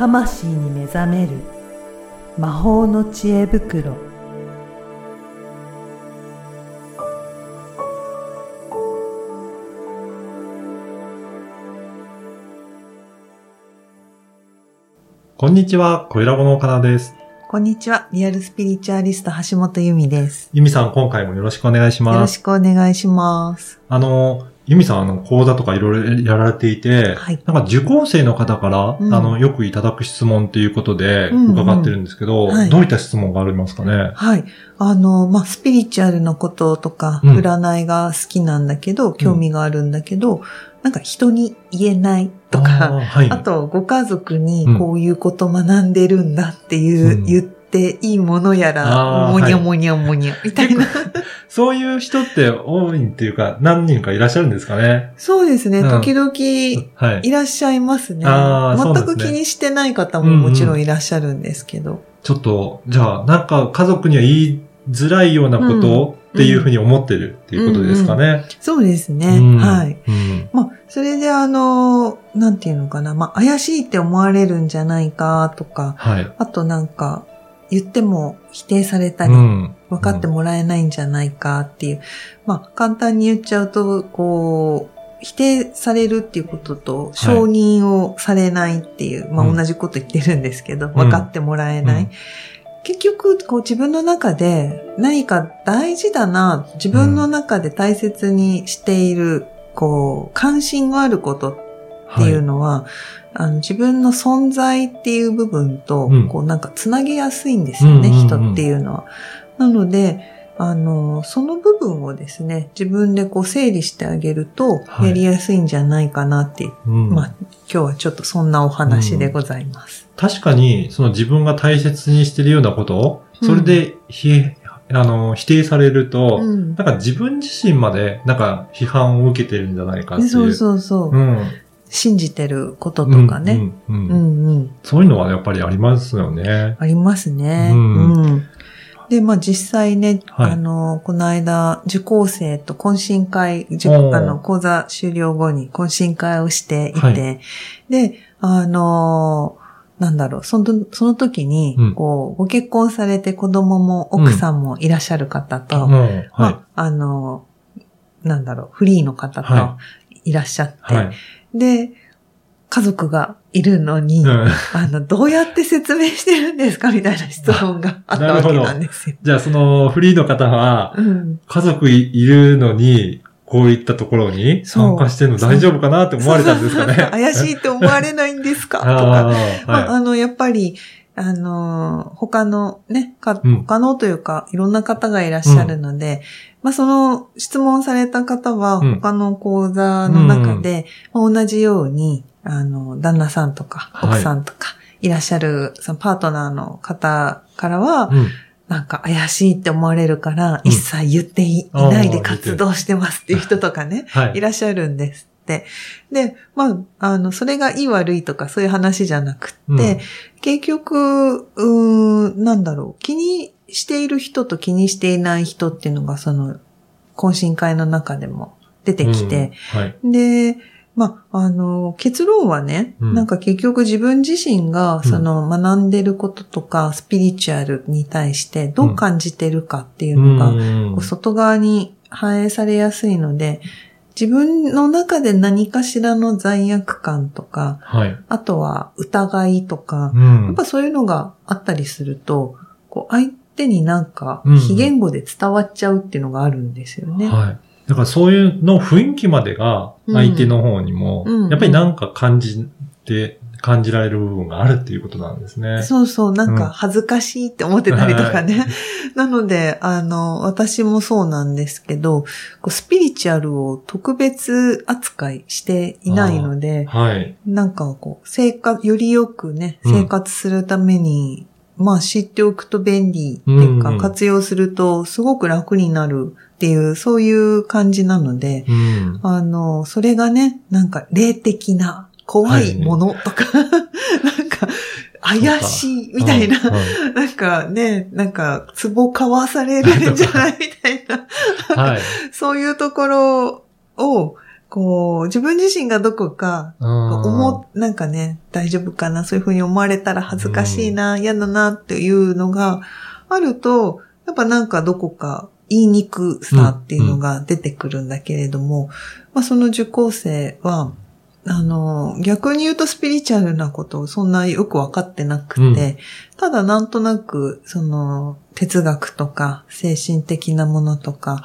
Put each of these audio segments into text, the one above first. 魂に目覚める魔法の知恵袋。こんにちは、小ラボの岡田です。こんにちは、リアルスピリチュアリスト橋本由美です。由美さん、今回もよろしくお願いします。よろしくお願いします。由美さん、講座とかいろいろやられていて、はい、なんか受講生の方から、よくいただく質問ということで伺ってるんですけど、はい、どういった質問がありますかね？はい。スピリチュアルなこととか、占いが好きなんだけど、興味があるんだけど、なんか人に言えないとか、あとご家族にこういうこと学んでるんだっていう、言っていいものやら、もにゃもにゃもにゃみたいな。そういう人って多いっていうか、何人かいらっしゃるんですかね？そうですね。時々いらっしゃいますね。全く気にしてない方ももちろんいらっしゃるんですけど。ちょっと、じゃあ、なんか家族には言いづらいようなことを、っていうふうに思ってるっていうことですかね。そうですね。はい。それでなんていうのかな。怪しいって思われるんじゃないかとか、あとなんか、言っても否定されたり、分かってもらえないんじゃないかっていう。簡単に言っちゃうと、否定されるっていうことと、承認をされないっていう、同じこと言ってるんですけど、分かってもらえない。結局、自分の中で何か大事だな、自分の中で大切にしている、関心があることっていうのは、自分の存在っていう部分と、なんかつなげやすいんですよね、人っていうのは。なので、その部分をですね、自分で整理してあげると、やりやすいんじゃないかなって、今日はちょっとそんなお話でございます。確かに、その自分が大切にしているようなことを、それで否定されると、なんか自分自身まで、なんか批判を受けてるんじゃないかっていう。そうそうそう。信じてることとかね。そういうのはやっぱりありますよね。ありますね。で、実際ね、この間、受講生と懇親会、講座終了後に懇親会をしていて、で、その時に、ご結婚されて子供も奥さんもいらっしゃる方と、フリーの方といらっしゃって、で、家族がいるのに、どうやって説明してるんですかみたいな質問があったわけなんですよ。じゃあ、そのフリーの方は、家族いるのに、こういったところに参加してるの大丈夫かなって思われたんですかね？怪しいって思われないんですかとか。やっぱり、他のね、他のというか、いろんな方がいらっしゃるので、その質問された方は、他の講座の中で、同じように、旦那さんとか、奥さんとか、いらっしゃる、そのパートナーの方からは、なんか怪しいって思われるから、一切言っていないで活動してますっていう人とかね、いらっしゃるんです。で、それがいい悪いとかそういう話じゃなくって、結局、気にしている人と気にしていない人っていうのが、その、懇親会の中でも出てきて、で、結論はね、なんか結局自分自身が、学んでることとか、スピリチュアルに対してどう感じてるかっていうのが、外側に反映されやすいので、自分の中で何かしらの罪悪感とか、あとは疑いとか、やっぱそういうのがあったりすると、相手になんか非言語で伝わっちゃうっていうのがあるんですよね。だからそういうの雰囲気までが相手の方にも、やっぱりなんか感じられる部分があるっていうことなんですね。そうそう、なんか恥ずかしいって思ってたりとかね。なので、私もそうなんですけど、スピリチュアルを特別扱いしていないので、なんかよりよくね、生活するために、知っておくと便利っていうか、活用するとすごく楽になるっていう、そういう感じなので、それがね、なんか霊的な、怖いものとか、なんか、怪しいみたいな、なんかね、なんか、壺買わされるんじゃないみたいな、そういうところを、こう、自分自身がどこか、なんかね、大丈夫かな、そういうふうに思われたら恥ずかしいな、嫌だなっていうのがあると、やっぱなんかどこか言いにくさっていうのが出てくるんだけれども、まあその受講生は、逆に言うとスピリチュアルなことをそんなよくわかってなくて、ただなんとなく、その、哲学とか精神的なものとか、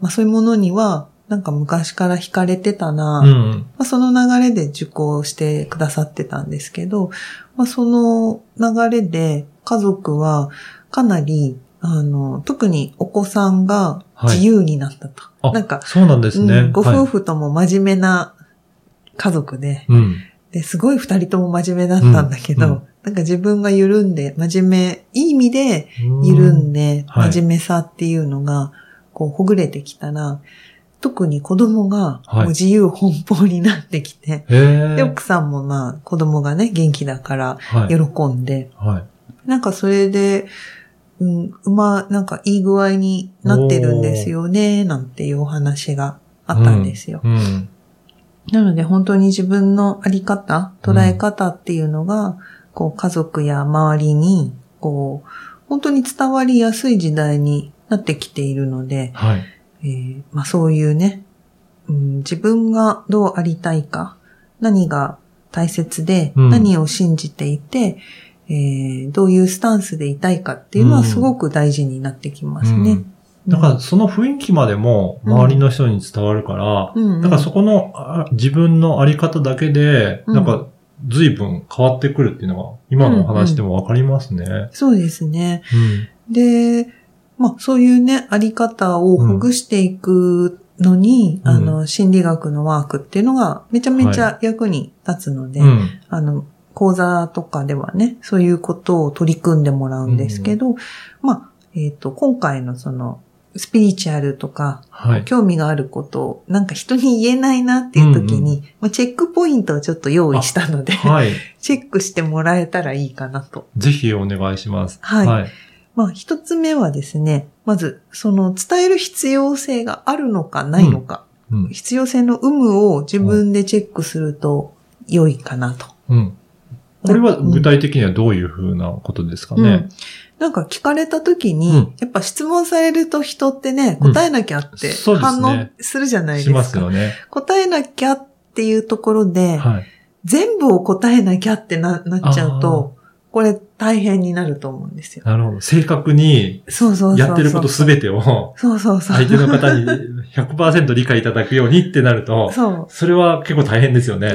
まあそういうものには、なんか昔から惹かれてたな、まあ、その流れで受講してくださってたんですけど、まあ、その流れで家族はかなり、特にお子さんが自由になったと。なんか、そうなんですね、ご夫婦とも真面目な家族で、ですごい二人とも真面目だったんだけど、なんか自分が緩んで、真面目、いい意味で緩んで、真面目さっていうのが、こう、ほぐれてきたら、特に子供がもう自由奔放になってきて、で奥さんもまあ子供がね元気だから喜んで、なんかそれで、なんかいい具合になってるんですよねなんていうお話があったんですよ。なので本当に自分のあり方、捉え方っていうのが、こう家族や周りにこう本当に伝わりやすい時代になってきているので。まあそういうね、自分がどうありたいか、何が大切で、何を信じていて、どういうスタンスでいたいかっていうのはすごく大事になってきますね。だからその雰囲気までも周りの人に伝わるから、だからそこの自分のあり方だけで、なんか随分変わってくるっていうのが今のお話でもわかりますね。そうですね。で、まあそういうね、あり方をほぐしていくのに、心理学のワークっていうのがめちゃめちゃ役に立つので、講座とかではね、そういうことを取り組んでもらうんですけど、まあ、今回のその、スピリチュアルとか、興味があることをなんか人に言えないなっていう時に、チェックポイントをちょっと用意したので、チェックしてもらえたらいいかなと。ぜひお願いします。まあ一つ目はですね、まずその伝える必要性があるのかないのか、必要性の有無を自分でチェックすると良いかなと。これは具体的にはどういうふうなことですかね。なんか聞かれた時に、やっぱ質問されると人ってね、答えなきゃって反応するじゃないですか。しますよね。答えなきゃっていうところで、全部を答えなきゃって なっちゃうと、これ大変になると思うんですよ。なるほど。正確にやってることすべてを相手の方に 100% 理解いただくようにってなると、それは結構大変ですよね。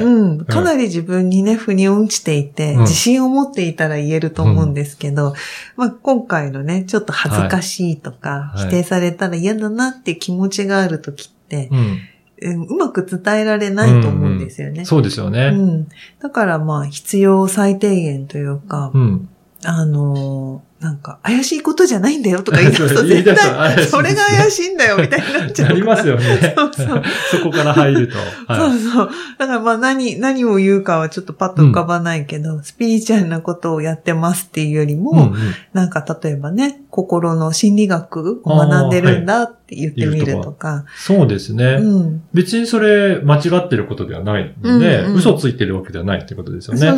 かなり自分にね、腑に落ちていて、自信を持っていたら言えると思うんですけど、まあ今回のね、ちょっと恥ずかしいとか、否定されたら嫌だなって気持ちがあるときって、うまく伝えられないと思うんですよね。そうですよね。だからまあ必要最低限というか、なんか怪しいことじゃないんだよとか言い出すと絶対それが怪しいんだよみたいになっちゃう。なりますよね。そこから入ると。だからまあ何を言うかはちょっとパッと浮かばないけど、スピリチュアルなことをやってますっていうよりも、なんか例えばね、心の心理学を学んでるんだって言ってみるとか。そうですね。別にそれ間違ってることではないので、嘘ついてるわけではないってことですよね。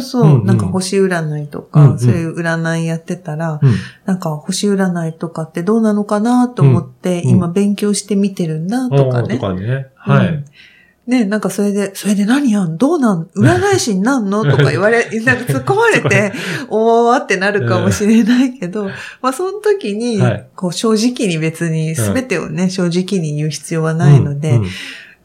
なんか星占いとか、そういう占いやってたら、なんか星占いとかってどうなのかなと思って、今勉強してみてるんだとかね。ね、なんかそれで何やんどうなん占い師になんのとか言われ、なんか突っ込まれて、おーってなるかもしれないけど、まあその時に、こう正直に別に全てをね、正直に言う必要はないので、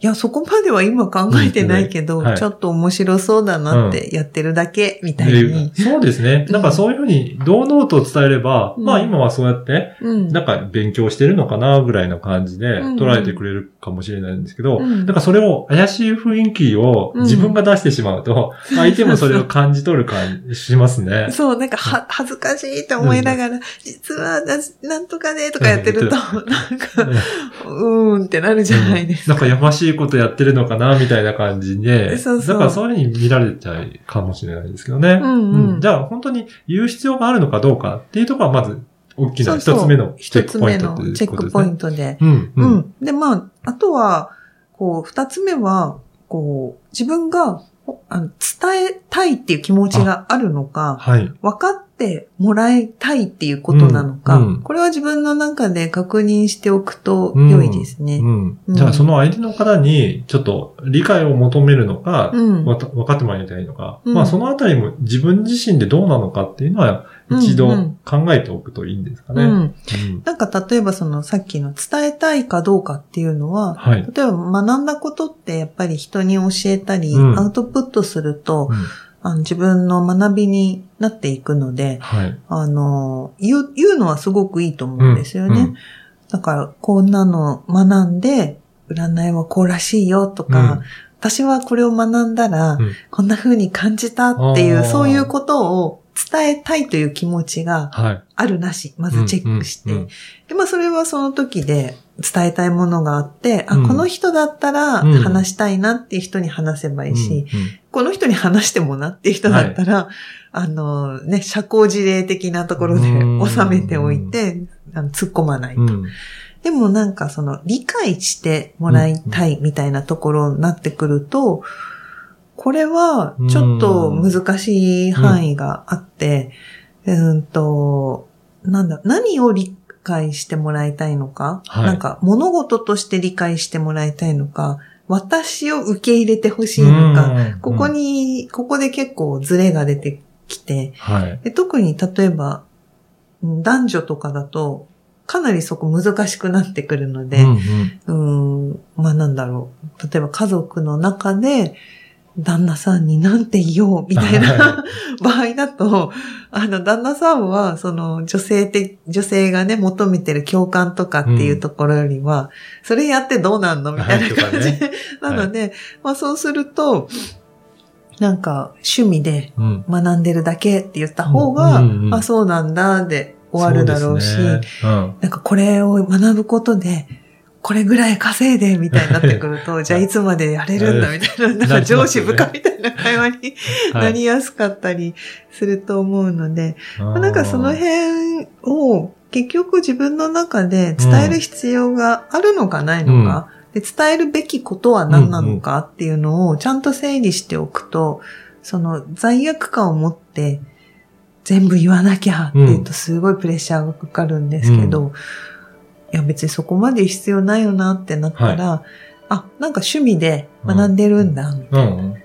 いや、そこまでは今考えてないけど、ちょっと面白そうだなってやってるだけ、みたいに。そうですね。なんかそういうふうに堂々と伝えれば、まあ今はそうやって、なんか勉強してるのかな、ぐらいの感じで捉えてくれるかもしれないんですけど、なんかそれを怪しい雰囲気を自分が出してしまうと、相手もそれを感じ取る感じしますね。そう、なんか恥ずかしいと思いながら、実はなんとかね、とかやってると、なんか、ってなるじゃないですか。なんかやましいことやってるのかなみたいな感じで、だからそういう風に見られちゃうかもしれないですけどね。じゃあ本当に言う必要があるのかどうかっていうところはまず大きな一つ目のチェックポイントで。で、まああとはこう、二つ目は、こう、自分が伝えたいっていう気持ちがあるのか、はい、分かってもらいたいっていうことなのか、うんうん、これは自分の中で確認しておくと良いですね。うんうん、じゃあその相手の方にちょっと理解を求めるのか、うん、分かってもらいたいのか、うん、まあそのあたりも自分自身でどうなのかっていうのは一度考えておくといいんですかね。うんうんうん、なんか例えばそのさっきの伝えたいかどうかっていうのは、はい、例えば学んだことってやっぱり人に教えたり、うん、アウトプットすると、うん、自分の学びになっていくので、はい、言うのはすごくいいと思うんですよね。うんうん、だからこんなの学んで占いはこうらしいよとか、うん、私はこれを学んだら、うん、こんな風に感じたっていうそういうことを伝えたいという気持ちがあるなし、はい、まずチェックして、うんうんうん、でまあそれはその時で伝えたいものがあって、うん、あこの人だったら話したいなっていう人に話せばいいし、うんうんうん、この人に話してもなっていう人だったら、はい、ね社交辞令的なところで収めておいて突っ込まないと、うん、でもなんかその理解してもらいたいみたいなところになってくると、うんうん、これはちょっと難しい範囲があって、何を理解してもらいたいのか、はい、なんか物事として理解してもらいたいのか、私を受け入れてほしいのか、ここで結構ズレが出てきて、はい、で特に例えば男女とかだとかなりそこ難しくなってくるので、例えば家族の中で旦那さんになんて言おうみたいな場合だと、旦那さんは、その女性がね、求めてる共感とかっていうところよりは、うん、それやってどうなんのみたいな感じ、はいね、なので、はい、まあそうすると、なんか趣味で学んでるだけって言った方が、うんうんうん、あ、そうなんだで終わるだろうし、そうですね、うん、なんかこれを学ぶことで、これぐらい稼いで、みたいになってくると、じゃあいつまでやれるんだ、みたいな、なんか上司部下みたいな会話になりやすかったりすると思うので、はい、なんかその辺を結局自分の中で伝える必要があるのかないのか、うん、で伝えるべきことは何なのかっていうのをちゃんと整理しておくと、その罪悪感を持って全部言わなきゃっていうとすごいプレッシャーがかかるんですけど、うんうん、いや別にそこまで必要ないよなってなったら、はい、あ、なんか趣味で学んでるんだ、うん、みたいな、うん。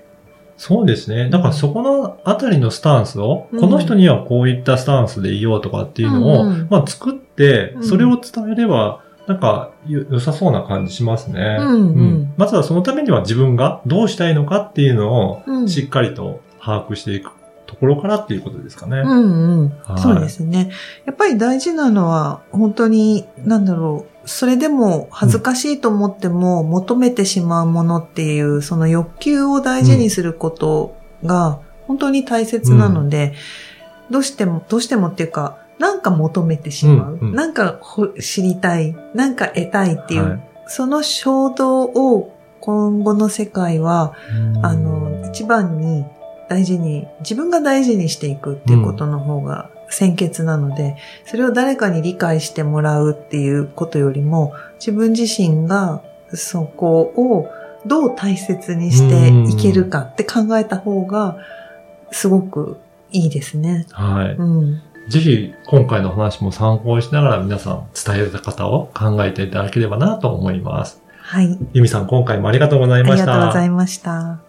そうですね。だからそこのあたりのスタンスを、うん、この人にはこういったスタンスでいようとかっていうのを、うんうん、まあ作って、それを伝えれば、なんか良さそうな感じしますね、うんうんうん。まずはそのためには自分がどうしたいのかっていうのを、しっかりと把握していくところからっていうことですかね。うんうん。はい、そうですね。やっぱり大事なのは本当にそれでも恥ずかしいと思っても求めてしまうものっていうその欲求を大事にすることが本当に大切なので、うん、どうしてもっていうかなんか求めてしまう、うんうん、なんか知りたい、なんか得たいっていう、はい、その衝動を今後の世界は一番に自分が大事にしていくっていうことの方が先決なので、うん、それを誰かに理解してもらうっていうことよりも、自分自身がそこをどう大切にしていけるかって考えた方がすごくいいですね。はい。うん。ぜひ今回の話も参考にしながら皆さん伝え方を考えていただければなと思います。はい。由美さん今回もありがとうございました。ありがとうございました。